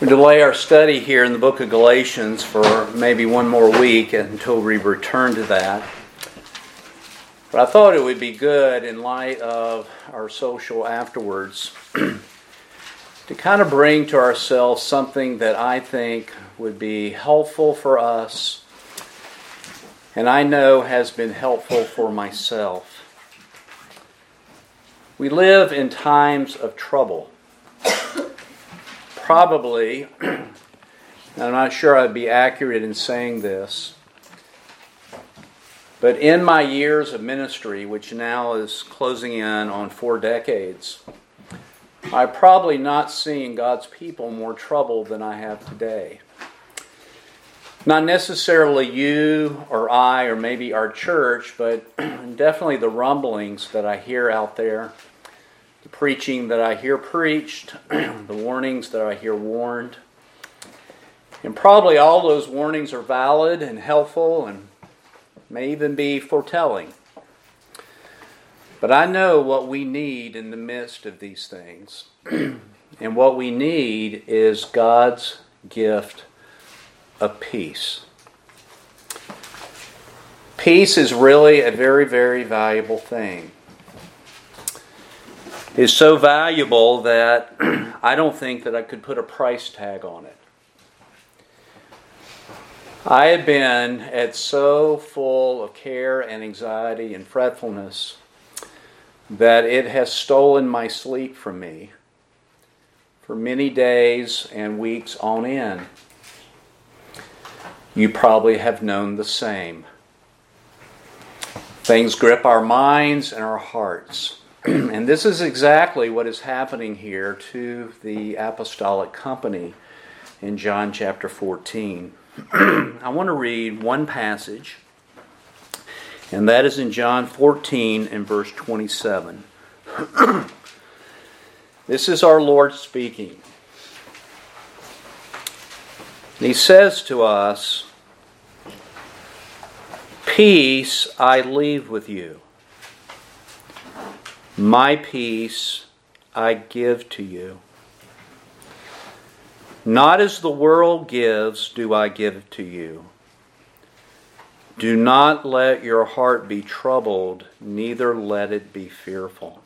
We delay our study here in the book of Galatians for maybe one more week until we return to that. But I thought it would be good in light of our social afterwards to kind of bring to ourselves something that I think would be helpful for us and I know has been helpful for myself. We live in times of trouble. Probably, I'm not sure I'd be accurate in saying this, but in my years of ministry, which now is closing in on 4 decades, I've probably not seen God's people more troubled than I have today. Not necessarily you or I or maybe our church, but definitely the rumblings that I hear out there. The preaching that I hear preached, the warnings that I hear warned. And probably all those warnings are valid and helpful and may even be foretelling. But I know what we need in the midst of these things. And what we need is God's gift of peace. Peace is really a very, very valuable thing. Is so valuable that I don't think that I could put a price tag on it. I have been so full of care and anxiety and fretfulness that it has stolen my sleep from me for many days and weeks on end. You probably have known the same. Things grip our minds and our hearts. And this is exactly what is happening here to the apostolic company in John chapter 14. I want to read one passage, and that is in John 14 and verse 27. This is our Lord speaking. He says to us, "Peace I leave with you. My peace I give to you. Not as the world gives do I give to you. Do not let your heart be troubled, neither let it be fearful."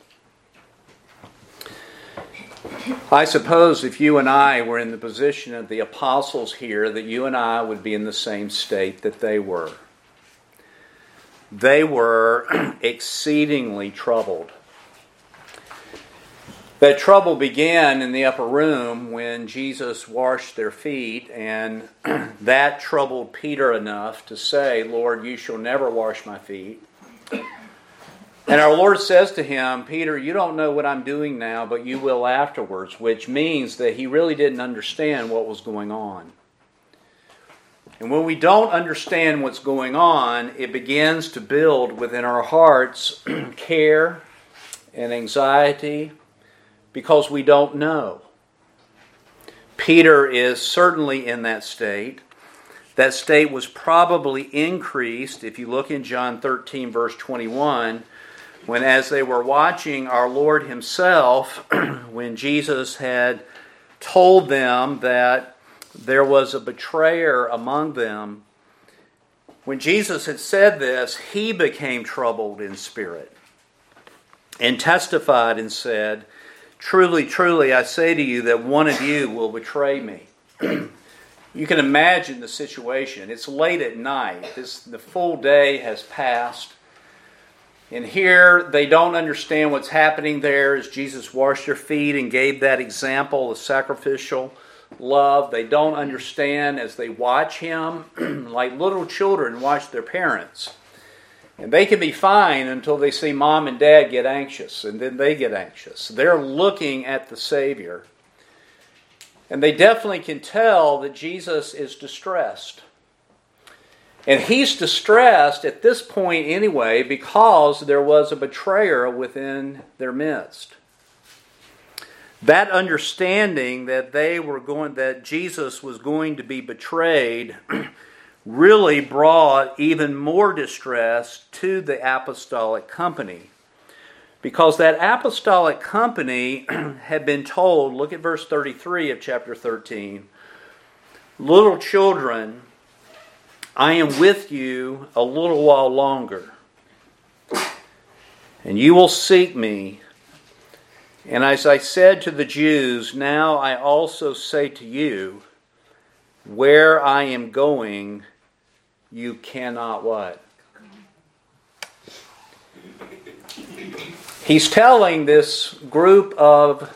I suppose if you and I were in the position of the apostles here, that you and I would be in the same state that they were. They were exceedingly troubled. That trouble began in the upper room when Jesus washed their feet, and that troubled Peter enough to say, "Lord, you shall never wash my feet." And our Lord says to him, "Peter, you don't know what I'm doing now, but you will afterwards," which means that he really didn't understand what was going on. And when we don't understand what's going on, it begins to build within our hearts care and anxiety, because we don't know. Peter is certainly in that state. That state was probably increased, if you look in John 13, verse 21, when as they were watching our Lord himself, when Jesus had told them that there was a betrayer among them, when Jesus had said this, he became troubled in spirit and testified and said, "Truly, truly, I say to you that one of you will betray me." You can imagine the situation. It's late at night. The full day has passed. And here, they don't understand what's happening there as Jesus washed their feet and gave that example of sacrificial love. They don't understand as they watch him like little children watch their parents. And they can be fine until they see mom and dad get anxious, and then they get anxious. They're looking at the Savior. And they definitely can tell that Jesus is distressed. And he's distressed at this point anyway because there was a betrayer within their midst. That understanding that that Jesus was going to be betrayed really brought even more distress to the apostolic company. Because that apostolic company had been told, look at verse 33 of chapter 13, little children, I am with you a little while longer, and you will seek me. And as I said to the Jews, now I also say to you, where I am going, you cannot what? He's telling this group of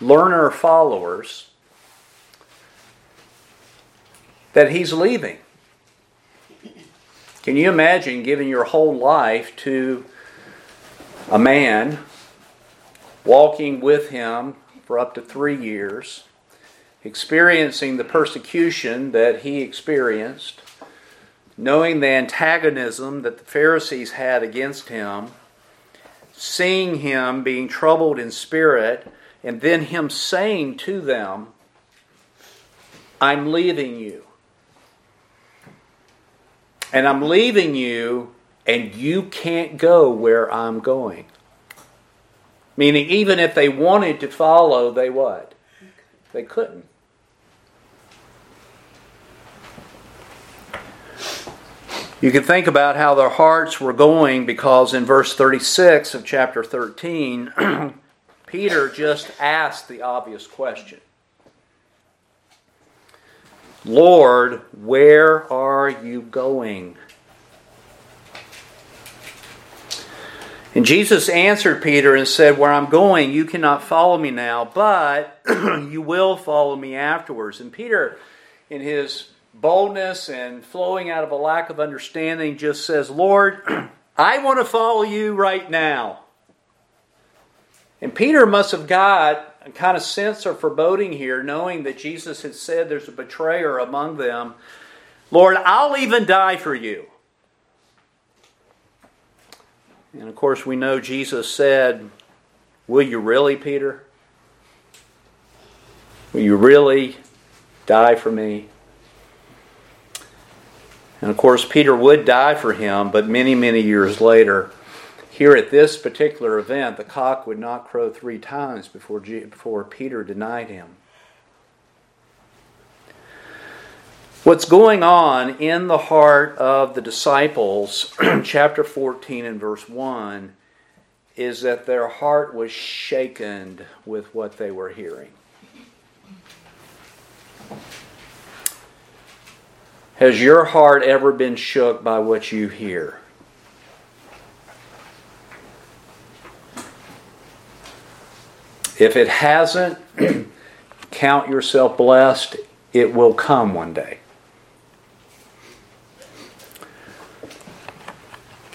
learner followers that he's leaving. Can you imagine giving your whole life to a man, walking with him for up to 3 years, experiencing the persecution that he experienced, knowing the antagonism that the Pharisees had against him, seeing him being troubled in spirit, and then him saying to them, I'm leaving you. And I'm leaving you, and you can't go where I'm going. Meaning, even if they wanted to follow, they what? They couldn't. You can think about how their hearts were going, because in verse 36 of chapter 13, Peter just asked the obvious question. Lord, where are you going? And Jesus answered Peter and said, where I'm going, you cannot follow me now, but you will follow me afterwards. And Peter, in his boldness and flowing out of a lack of understanding, just says, Lord, I want to follow you right now. And Peter must have got a kind of sense of foreboding here, knowing that Jesus had said there's a betrayer among them. Lord, I'll even die for you. And of course we know Jesus said, will you really, Peter? Will you really die for me? And of course Peter would die for him, but many, many years later. Here at this particular event, the cock would not crow 3 times before Peter denied him. What's going on in the heart of the disciples, chapter 14 and verse 1, is that their heart was shaken with what they were hearing. Has your heart ever been shook by what you hear? If it hasn't, count yourself blessed. It will come one day.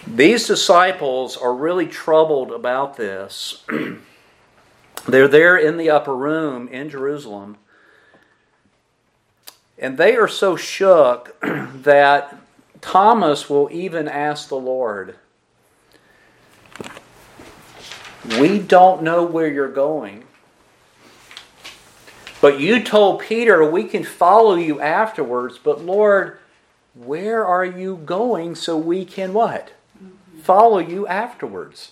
These disciples are really troubled about this. They're there in the upper room in Jerusalem, and they are so shook that Thomas will even ask the Lord, we don't know where you're going, but you told Peter we can follow you afterwards, but Lord, where are you going so we can what? Follow you afterwards.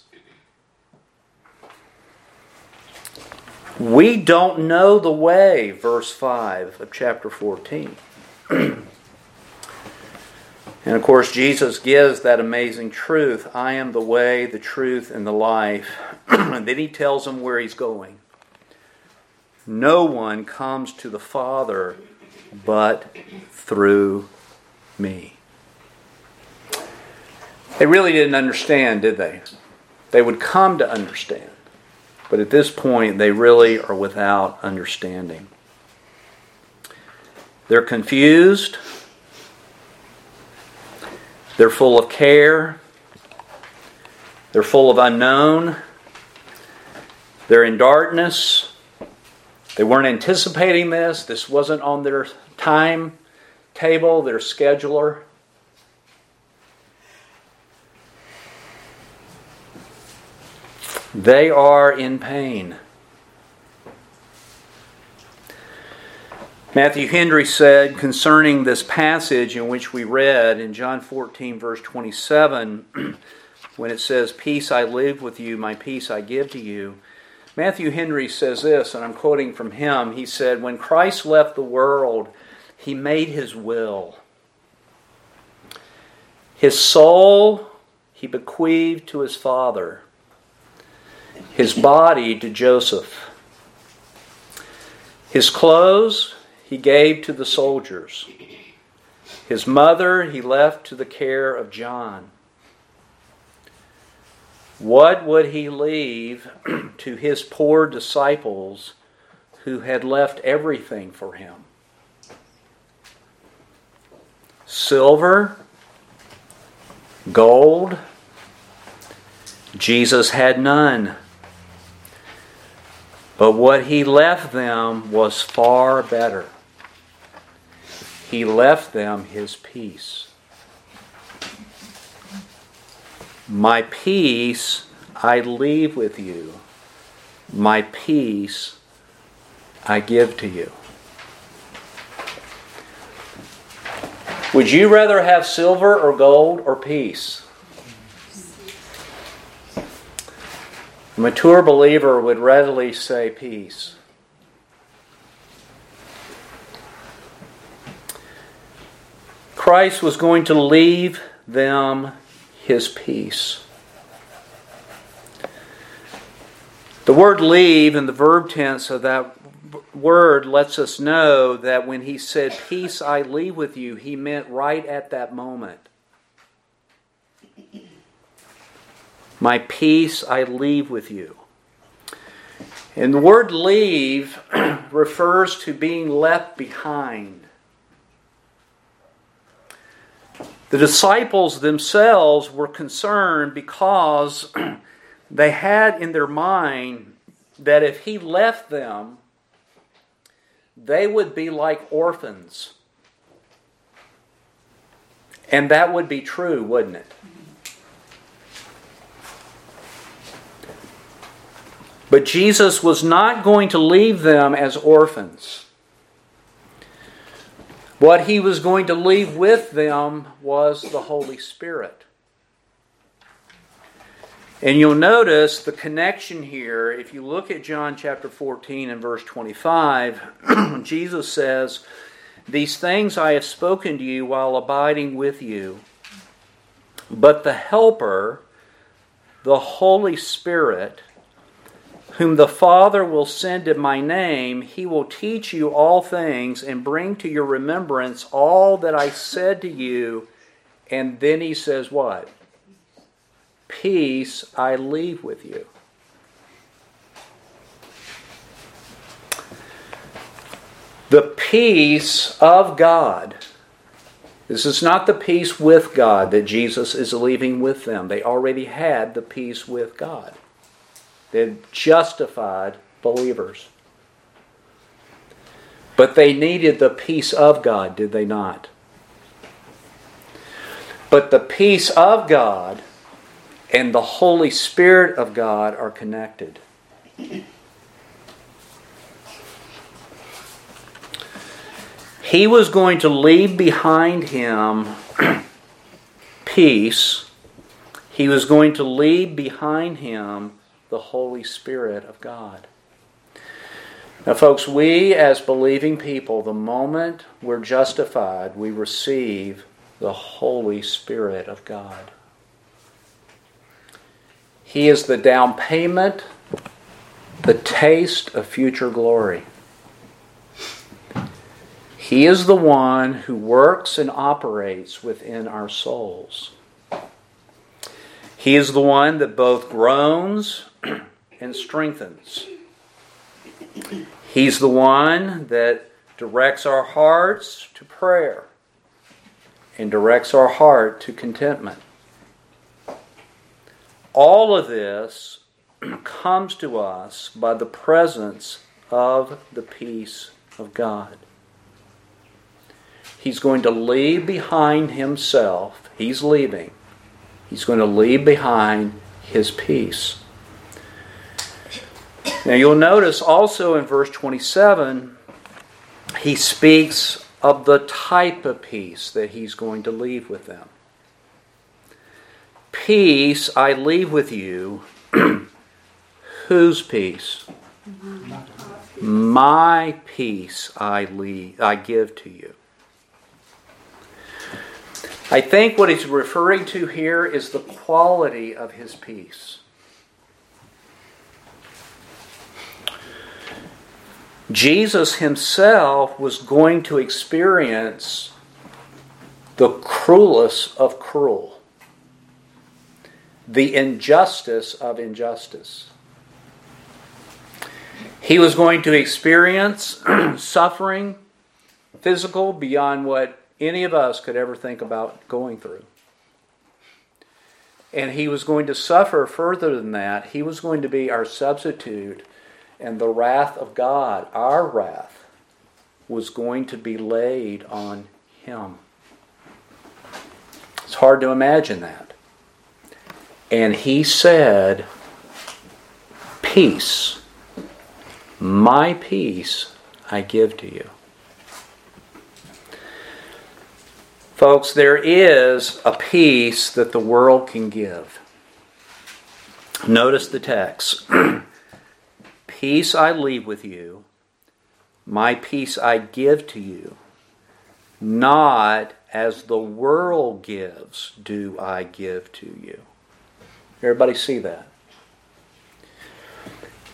We don't know the way, verse 5 of chapter 14. And of course, Jesus gives that amazing truth. I am the way, the truth, and the life. And then he tells them where he's going. No one comes to the Father but through me. They really didn't understand, did they? They would come to understand. But at this point, they really are without understanding. They're confused. They're full of care. They're full of unknown. They're in darkness. They weren't anticipating this. This wasn't on their timetable, their scheduler. They are in pain. Matthew Henry said concerning this passage in which we read in John 14 verse 27, when it says, "Peace I live with you, my peace I give to you." Matthew Henry says this, and I'm quoting from him. He said, "When Christ left the world, he made his will. His soul he bequeathed to his father, his body to Joseph. His clothes he gave to the soldiers. His mother he left to the care of John. What would he leave to his poor disciples who had left everything for him? Silver, gold, Jesus had none. But what he left them was far better. He left them his peace. My peace I leave with you. My peace I give to you." Would you rather have silver or gold or peace? A mature believer would readily say peace. Christ was going to leave them his peace. The word "leave" and the verb tense of that word lets us know that when he said, "Peace I leave with you," he meant right at that moment. "My peace I leave with you." And the word "leave" refers to being left behind. The disciples themselves were concerned because they had in their mind that if he left them, they would be like orphans. And that would be true, wouldn't it? But Jesus was not going to leave them as orphans. What he was going to leave with them was the Holy Spirit. And you'll notice the connection here. If you look at John chapter 14 and verse 25, Jesus says, "These things I have spoken to you while abiding with you, but the Helper, the Holy Spirit, whom the Father will send in my name, he will teach you all things and bring to your remembrance all that I said to you." And then he says what? "Peace I leave with you." The peace of God. This is not the peace with God that Jesus is leaving with them. They already had the peace with God. They're justified believers. But they needed the peace of God, did they not? But the peace of God and the Holy Spirit of God are connected. He was going to leave behind him peace. He was going to leave behind him the Holy Spirit of God. Now, folks, we as believing people, the moment we're justified, we receive the Holy Spirit of God. He is the down payment, the taste of future glory. He is the one who works and operates within our souls. He is the one that both groans and strengthens. He's the one that directs our hearts to prayer and directs our heart to contentment. All of this comes to us by the presence of the peace of God. He's going to leave behind himself. He's leaving. He's going to leave behind his peace. Now you'll notice also in verse 27, he speaks of the type of peace that he's going to leave with them. Peace I leave with you. Whose peace? My peace I give to you. I think what he's referring to here is the quality of his peace. Jesus himself was going to experience the cruelest of cruel, the injustice of injustice. He was going to experience suffering, physical, beyond what any of us could ever think about going through. And he was going to suffer further than that. He was going to be our substitute, and the wrath of God, our wrath, was going to be laid on him. It's hard to imagine that. And he said, "Peace, my peace I give to you." Folks, there is a peace that the world can give. Notice the text. Peace I leave with you, my peace I give to you. Not as the world gives, do I give to you. Everybody see that?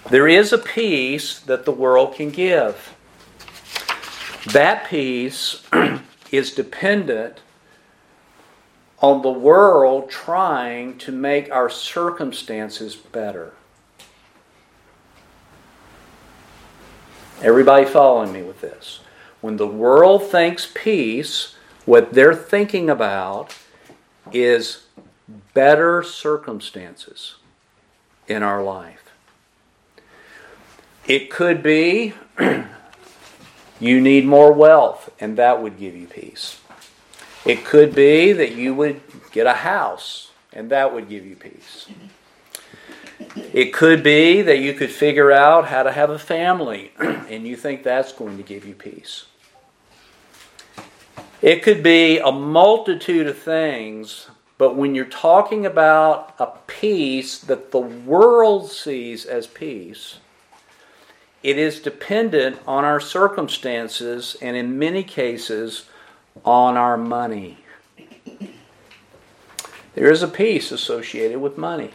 There is a peace that the world can give. That peace is dependent on the world trying to make our circumstances better. Everybody following me with this? When the world thinks peace, what they're thinking about is better circumstances in our life. It could be you need more wealth, and that would give you peace. It could be that you would get a house, and that would give you peace. It could be that you could figure out how to have a family, and you think that's going to give you peace. It could be a multitude of things, but when you're talking about a peace that the world sees as peace, it is dependent on our circumstances and in many cases on our money. There is a peace associated with money.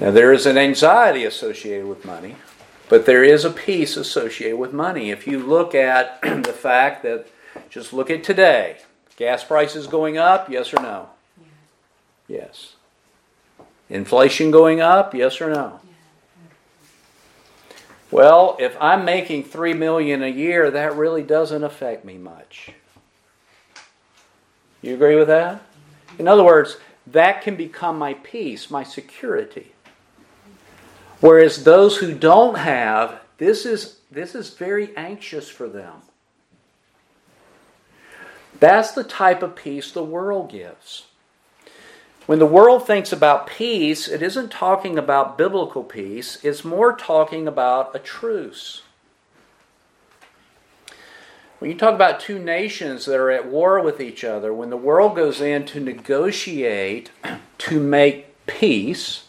Now, there is an anxiety associated with money, but there is a peace associated with money. If you look at the fact that, just look at today, gas prices going up, yes or no? Yeah. Yes. Inflation going up, yes or no? Yeah. Well, if I'm making $3 million a year, that really doesn't affect me much. You agree with that? In other words, that can become my peace, my security. Whereas those who don't have, this is very anxious for them. That's the type of peace the world gives. When the world thinks about peace, it isn't talking about biblical peace. It's more talking about a truce. When you talk about two nations that are at war with each other, when the world goes in to negotiate, to make peace,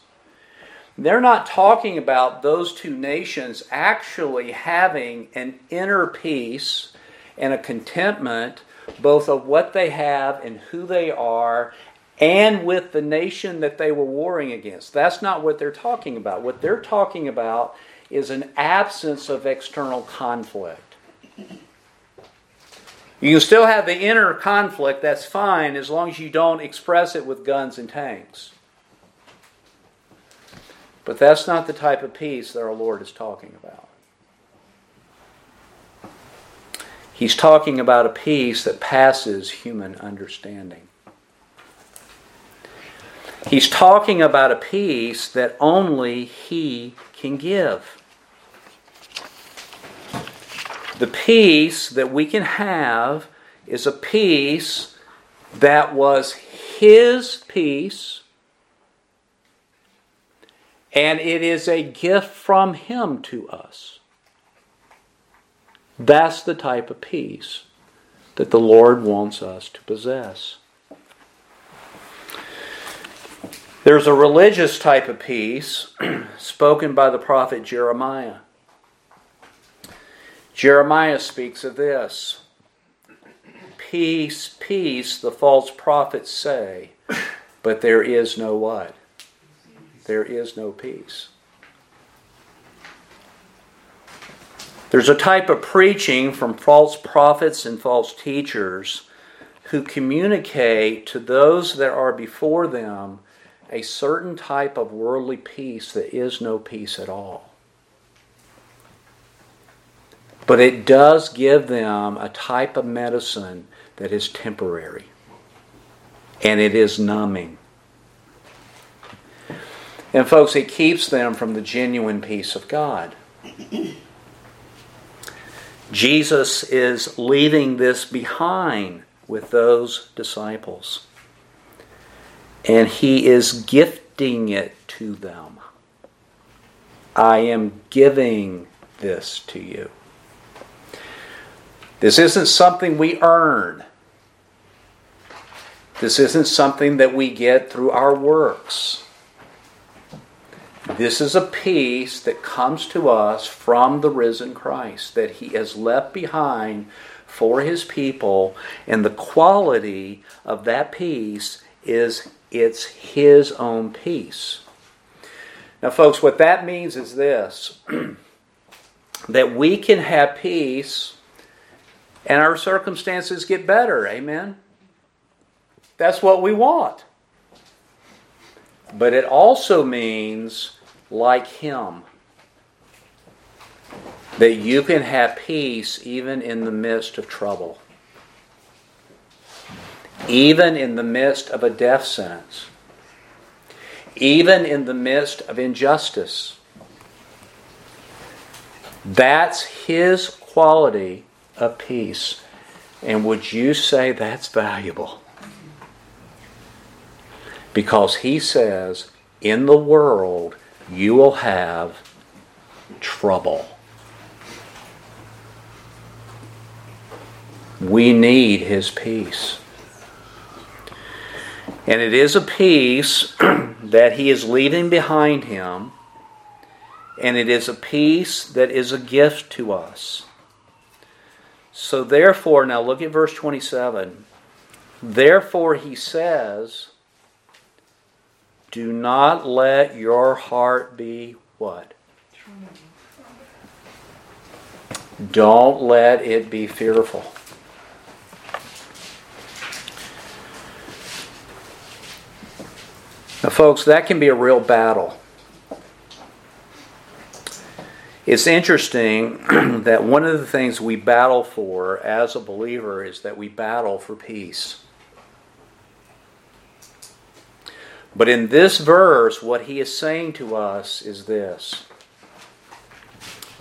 they're not talking about those two nations actually having an inner peace and a contentment, both of what they have and who they are, and with the nation that they were warring against. That's not what they're talking about. What they're talking about is an absence of external conflict. You can still have the inner conflict, that's fine, as long as you don't express it with guns and tanks. But that's not the type of peace that our Lord is talking about. He's talking about a peace that passes human understanding. He's talking about a peace that only He can give. The peace that we can have is a peace that was His peace, and it is a gift from Him to us. That's the type of peace that the Lord wants us to possess. There's a religious type of peace spoken by the prophet Jeremiah. Jeremiah speaks of this. Peace, peace, the false prophets say, but there is no what? There is no peace. There's a type of preaching from false prophets and false teachers who communicate to those that are before them a certain type of worldly peace that is no peace at all. But it does give them a type of medicine that is temporary. And it is numbing. And folks, it keeps them from the genuine peace of God. Jesus is leaving this behind with those disciples. And He is gifting it to them. I am giving this to you. This isn't something we earn. This isn't something that we get through our works. This is a peace that comes to us from the risen Christ that He has left behind for His people, and the quality of that peace is it's His own peace. Now, folks, what that means is this, that we can have peace and our circumstances get better, amen? That's what we want. But it also means, like Him, that you can have peace even in the midst of trouble. Even in the midst of a death sentence. Even in the midst of injustice. That's His quality of peace. And would you say that's valuable? Because He says, in the world, you will have trouble. We need His peace. And it is a peace that He is leaving behind Him. And it is a peace that is a gift to us. So therefore, now look at verse 27. Therefore He says, do not let your heart be what? Don't let it be fearful. Now, folks, that can be a real battle. It's interesting that one of the things we battle for as a believer is that we battle for peace. But in this verse, what He is saying to us is this.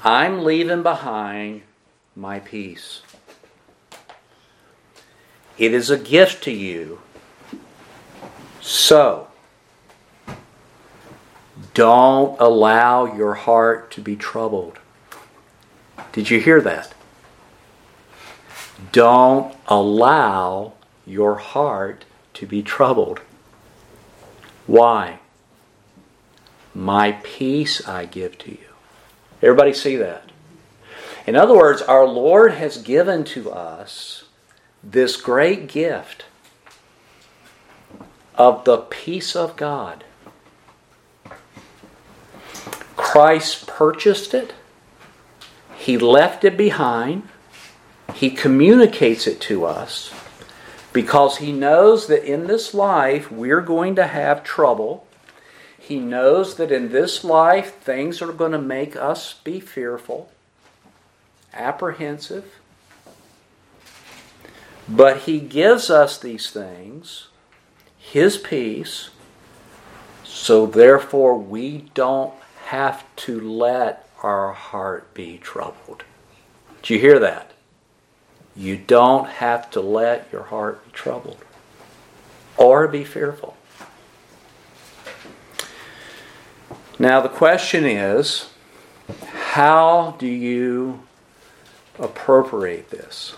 I'm leaving behind my peace. It is a gift to you. So, don't allow your heart to be troubled. Did you hear that? Don't allow your heart to be troubled. Why? My peace I give to you. Everybody see that? In other words, our Lord has given to us this great gift of the peace of God. Christ purchased it. He left it behind. He communicates it to us. Because He knows that in this life we're going to have trouble. He knows that in this life things are going to make us be fearful, apprehensive. But He gives us these things, His peace, so therefore we don't have to let our heart be troubled. Do you hear that? You don't have to let your heart be troubled or be fearful. Now the question is, how do you appropriate this?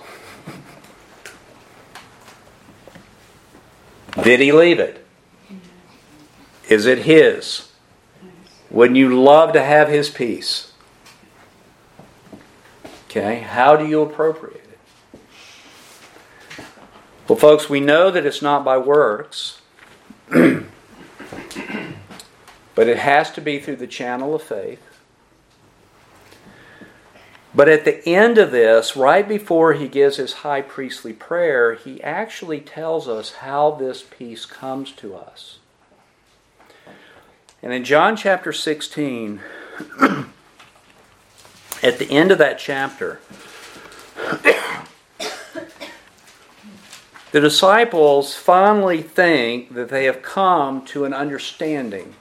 Did He leave it? Is it His? Wouldn't you love to have His peace? Okay, how do you appropriate it? Well, folks, we know that it's not by works, but it has to be through the channel of faith. But at the end of this, right before he gives his high priestly prayer, he actually tells us how this peace comes to us. And in John chapter 16, at the end of that chapter, the disciples finally think that they have come to an understanding.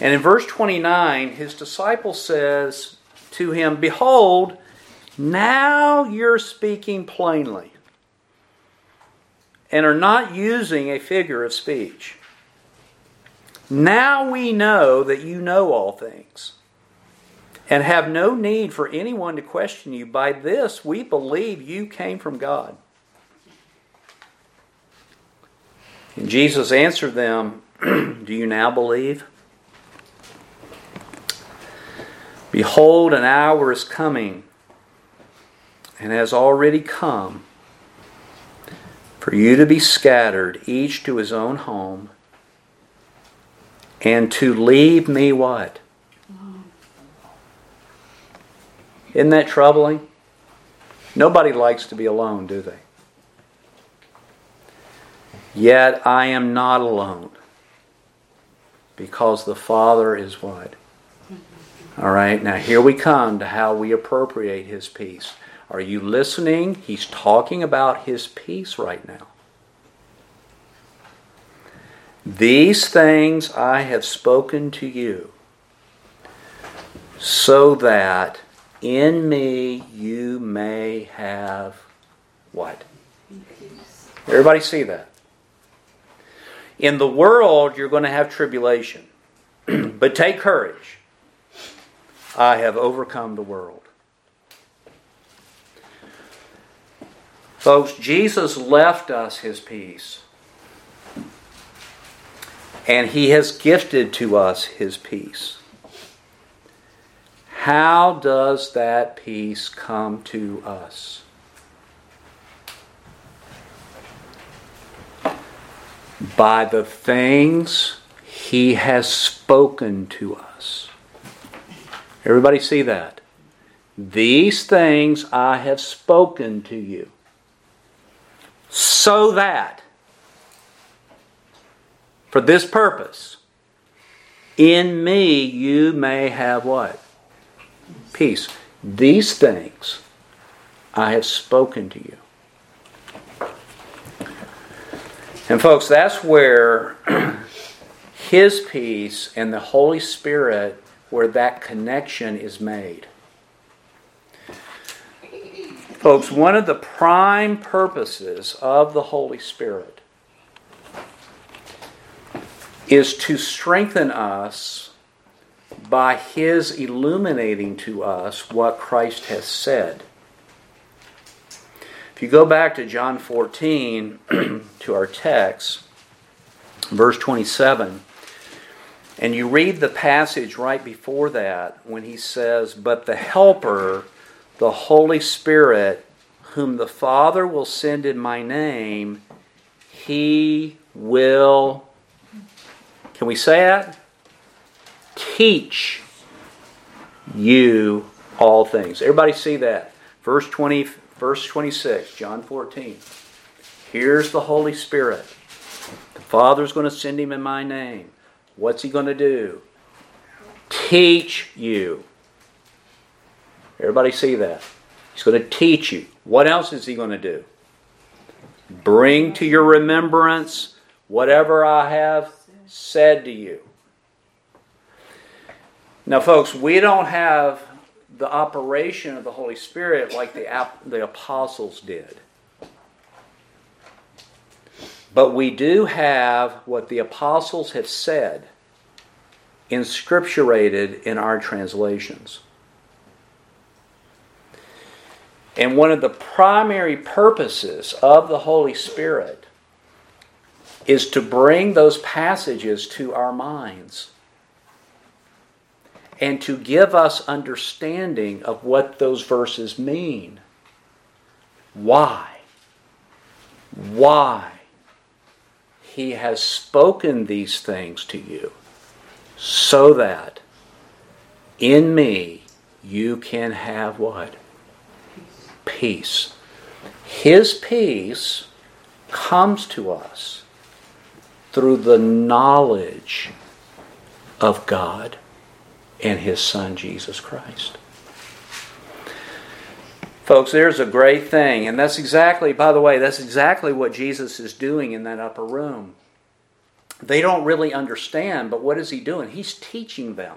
And in verse 29, his disciple says to him, "Behold, now you're speaking plainly and are not using a figure of speech. Now we know that you know all things and have no need for anyone to question you. By this we believe you came from God." And Jesus answered them, "Do you now believe? Behold, an hour is coming, and has already come, for you to be scattered, each to his own home, and to leave me" what? Isn't that troubling? Nobody likes to be alone, do they? "Yet I am not alone, because the Father is" what? All right, now here we come to how we appropriate His peace. Are you listening? He's talking about His peace right now. "These things I have spoken to you, so that in me you may have" what? Peace. Everybody see that? "In the world you're going to have tribulation, but take courage. I have overcome the world." Folks, Jesus left us His peace. And He has gifted to us His peace. How does that peace come to us? By the things He has spoken to us. Everybody see that? "These things I have spoken to you, so that," for this purpose, "in me you may have" what? Peace. "These things I have spoken to you." And folks, that's where His peace and the Holy Spirit, where that connection is made. Folks, one of the prime purposes of the Holy Spirit is to strengthen us by His illuminating to us what Christ has said. If you go back to John 14, to our text, verse 27, and you read the passage right before that when He says, "But the Helper, the Holy Spirit, whom the Father will send in my name, He will" — can we say that? — "teach you all things." Everybody see that? Verse 20, verse 26, John 14. Here's the Holy Spirit. The Father's going to send Him in my name. What's He going to do? Teach you. Everybody see that? He's going to teach you. What else is He going to do? "Bring to your remembrance whatever I have said to you." Now, folks, we don't have the operation of the Holy Spirit like the apostles did. But we do have what the apostles have said inscripturated in our translations. And one of the primary purposes of the Holy Spirit is to bring those passages to our minds and to give us understanding of what those verses mean. Why? Why he has spoken these things to you, so that in me you can have what? Peace. His peace comes to us through the knowledge of God and His Son, Jesus Christ. Folks, there's a great thing, and that's exactly, by the way, that's exactly what Jesus is doing in that upper room. They don't really understand, but what is He doing? He's teaching them.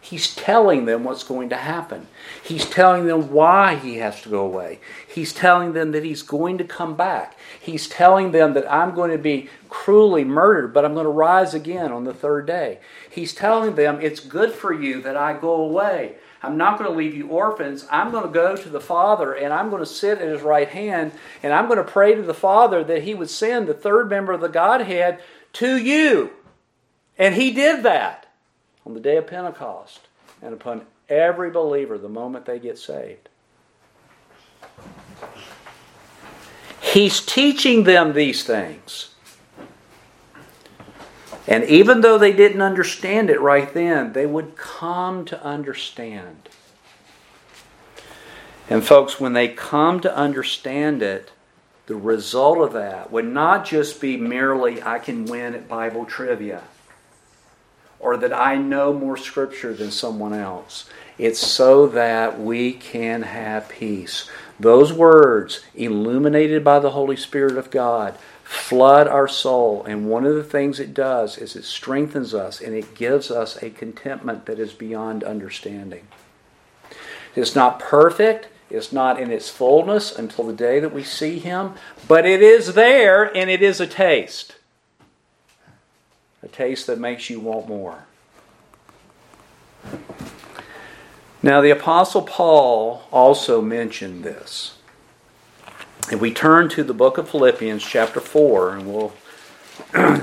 He's telling them what's going to happen. He's telling them why he has to go away. He's telling them that he's going to come back. He's telling them that I'm going to be cruelly murdered, but I'm going to rise again on the third day. He's telling them it's good for you that I go away. I'm not going to leave you orphans. I'm going to go to the Father, and I'm going to sit at His right hand, and I'm going to pray to the Father that He would send the third member of the Godhead to you. And He did that on the day of Pentecost, and upon every believer the moment they get saved. He's teaching them these things. And even though they didn't understand it right then, they would come to understand. And folks, when they come to understand it, the result of that would not just be merely, I can win at Bible trivia, or that I know more Scripture than someone else. It's so that we can have peace. Those words, illuminated by the Holy Spirit of God, flood our soul. And one of the things it does is it strengthens us, and it gives us a contentment that is beyond understanding. It's not perfect. It's not in its fullness until the day that we see Him. But it is there, and it is a taste. A taste that makes you want more. Now, the Apostle Paul also mentioned this. If we turn to the book of Philippians, chapter 4, and we'll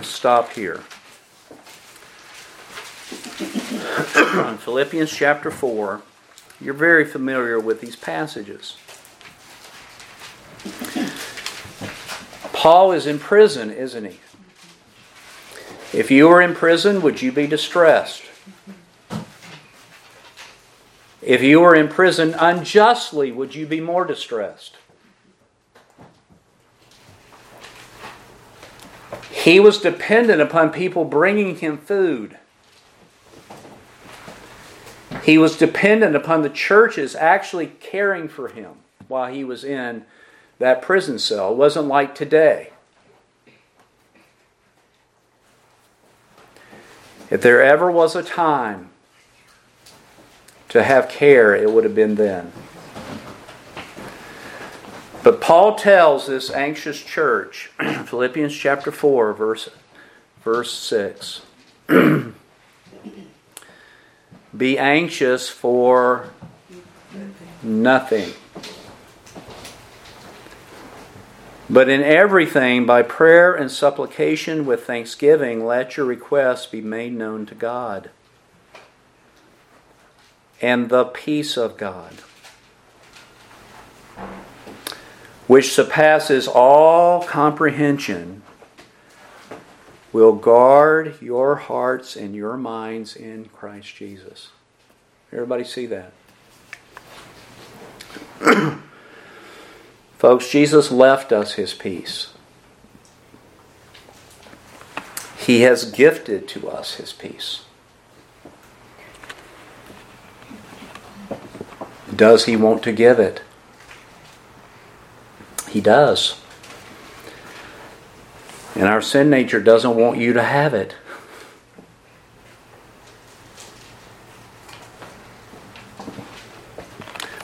stop here. Philippians chapter 4, you're very familiar with these passages. Paul is in prison, isn't he? If you were in prison, would you be distressed? If you were in prison unjustly, would you be more distressed? He was dependent upon people bringing him food. He was dependent upon the churches actually caring for him while he was in that prison cell. It wasn't like today. If there ever was a time to have care, it would have been then. But Paul tells this anxious church, Philippians chapter 4, verse 6, be anxious for nothing, but in everything, by prayer and supplication with thanksgiving, let your requests be made known to God. And the peace of God, which surpasses all comprehension, will guard your hearts and your minds in Christ Jesus. Everybody see that? Folks, Jesus left us His peace. He has gifted to us His peace. Does He want to give it? He does. And our sin nature doesn't want you to have it.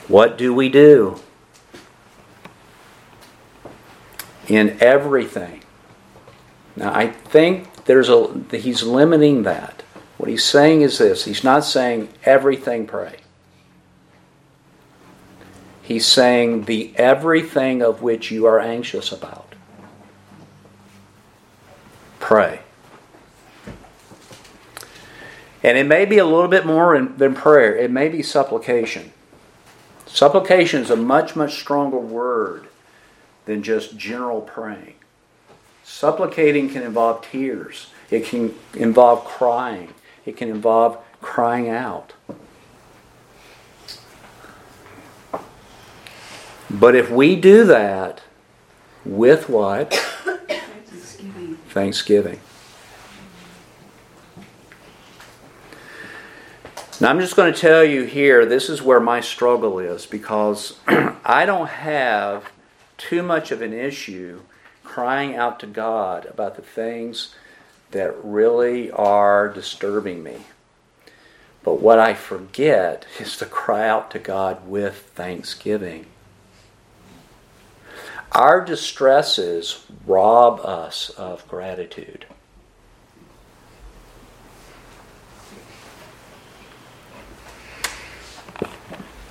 What do we do? In everything. Now, I think he's limiting that. What he's saying is this. He's not saying everything pray. He's saying the everything of which you are anxious about. pray. And it may be a little bit more than prayer. It may be supplication. Supplication is a much, much stronger word than just general praying. Supplicating can involve tears. It can involve crying. It can involve crying out. But if we do that with what? Thanksgiving. Now I'm just going to tell you here, this is where my struggle is, because I don't have too much of an issue crying out to God about the things that really are disturbing me. But what I forget is to cry out to God with thanksgiving. Our distresses rob us of gratitude.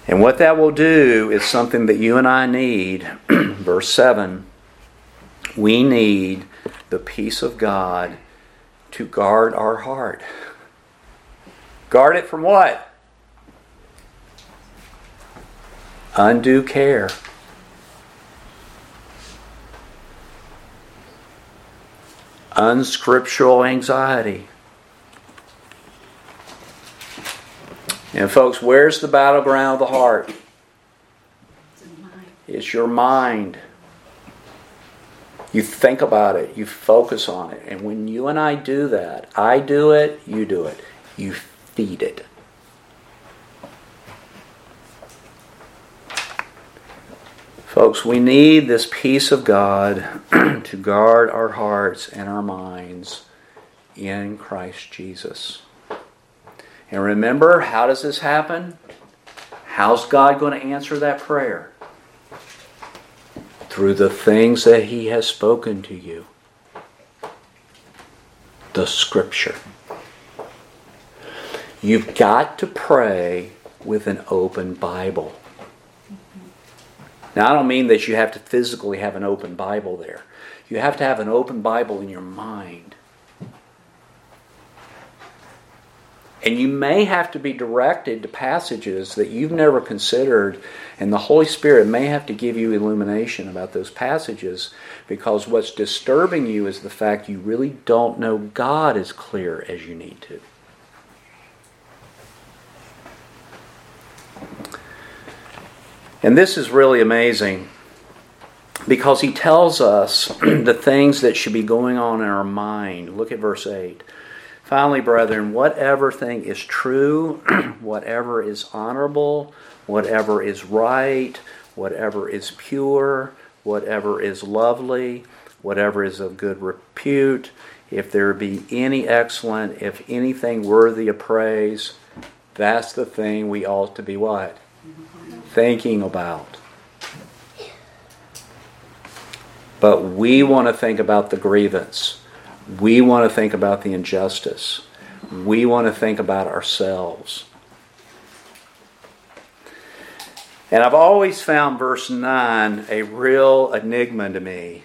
And what that will do is something that you and I need. Verse 7, we need the peace of God to guard our heart. Guard it from what? Undue care. Unscriptural anxiety. And folks, where's the battleground of the heart? It's your mind. You think about it. You focus on it. And when you and I do that, I do it, you do it. You feed it. Folks, we need this peace of God to guard our hearts and our minds in Christ Jesus. And remember, how does this happen? How's God going to answer that prayer? Through the things that He has spoken to you. The Scripture. You've got to pray with an open Bible. Now, I don't mean that you have to physically have an open Bible there. You have to have an open Bible in your mind. And you may have to be directed to passages that you've never considered, and the Holy Spirit may have to give you illumination about those passages, because what's disturbing you is the fact you really don't know God as clear as you need to. And this is really amazing, because He tells us the things that should be going on in our mind. Look at verse 8. Finally, brethren, whatever thing is true, whatever is honorable, whatever is right, whatever is pure, whatever is lovely, whatever is of good repute, if there be any excellent, if anything worthy of praise, that's the thing we ought to be what? Thinking about. But we want to think about the grievance. We want to think about the injustice. We want to think about ourselves. And I've always found verse 9 a real enigma to me.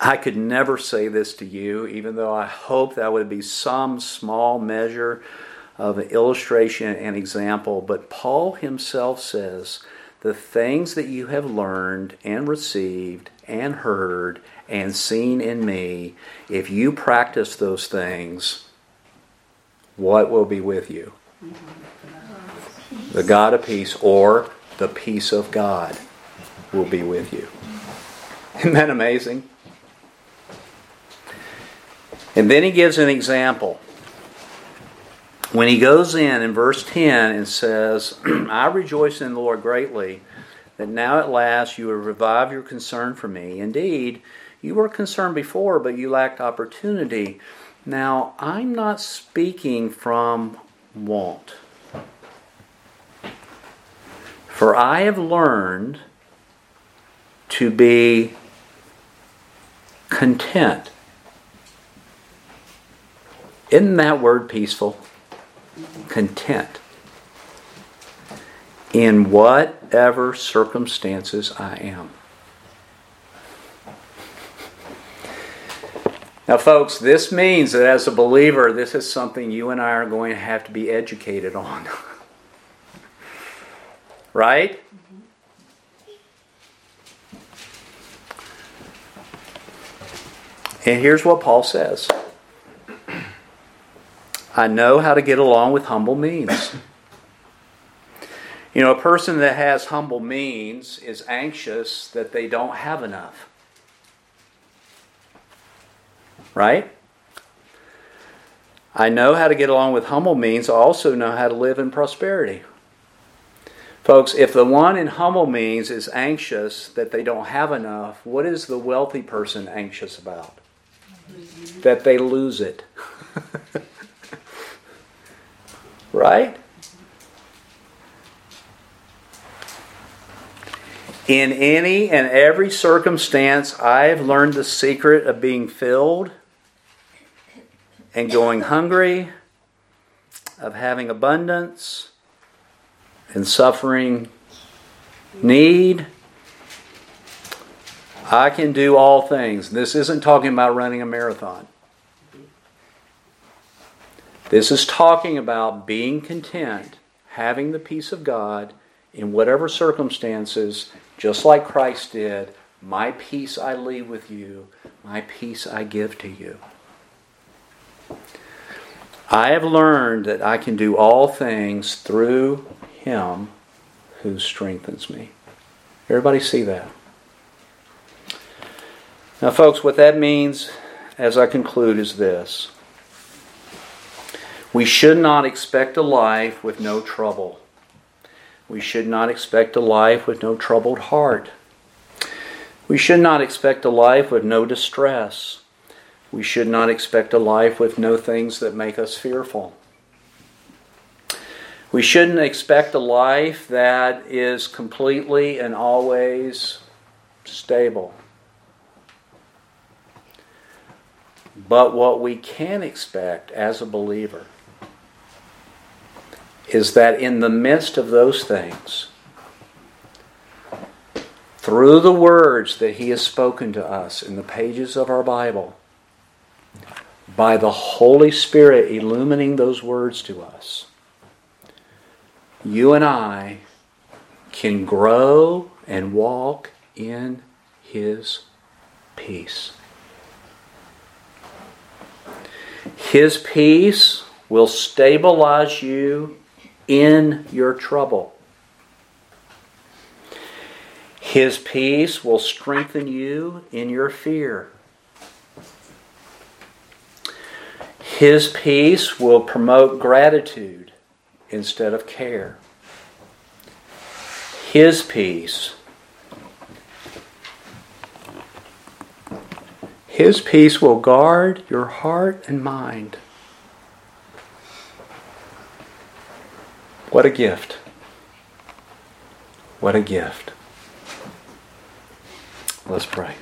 I could never say this to you, even though I hope that would be some small measure of an illustration and example. But Paul himself says, the things that you have learned and received and heard and seen in me, if you practice those things, what will be with you? The God of peace, or the peace of God, will be with you. Isn't that amazing? And then he gives an example. When he goes in verse 10 and says, I rejoice in the Lord greatly that now at last you have revived your concern for me. Indeed, you were concerned before, but you lacked opportunity. Now, I'm not speaking from want. For I have learned to be content. Isn't that word peaceful? Content. In whatever circumstances I am. Now, folks, this means that as a believer, this is something you and I are going to have to be educated on. Right? And here's what Paul says. I know how to get along with humble means. You know, a person that has humble means is anxious that they don't have enough. Right? I know how to get along with humble means. I also know how to live in prosperity. Folks, if the one in humble means is anxious that they don't have enough, what is the wealthy person anxious about? That they lose it. Right? In any and every circumstance, I've learned the secret of being filled and going hungry, of having abundance, and suffering need. I can do all things. This isn't talking about running a marathon. This is talking about being content, having the peace of God in whatever circumstances, just like Christ did. My peace I leave with you, my peace I give to you. I have learned that I can do all things through Him who strengthens me. Everybody see that? Now, folks, what that means as I conclude is this. We should not expect a life with no trouble. We should not expect a life with no troubled heart. We should not expect a life with no distress. We should not expect a life with no things that make us fearful. We shouldn't expect a life that is completely and always stable. But what we can expect as a believer is that in the midst of those things, through the words that He has spoken to us in the pages of our Bible, by the Holy Spirit illumining those words to us, you and I can grow and walk in His peace. His peace will stabilize you in your trouble. His peace will strengthen you in your fear. His peace will promote gratitude instead of care. His peace. His peace will guard your heart and mind. What a gift. What a gift. Let's pray.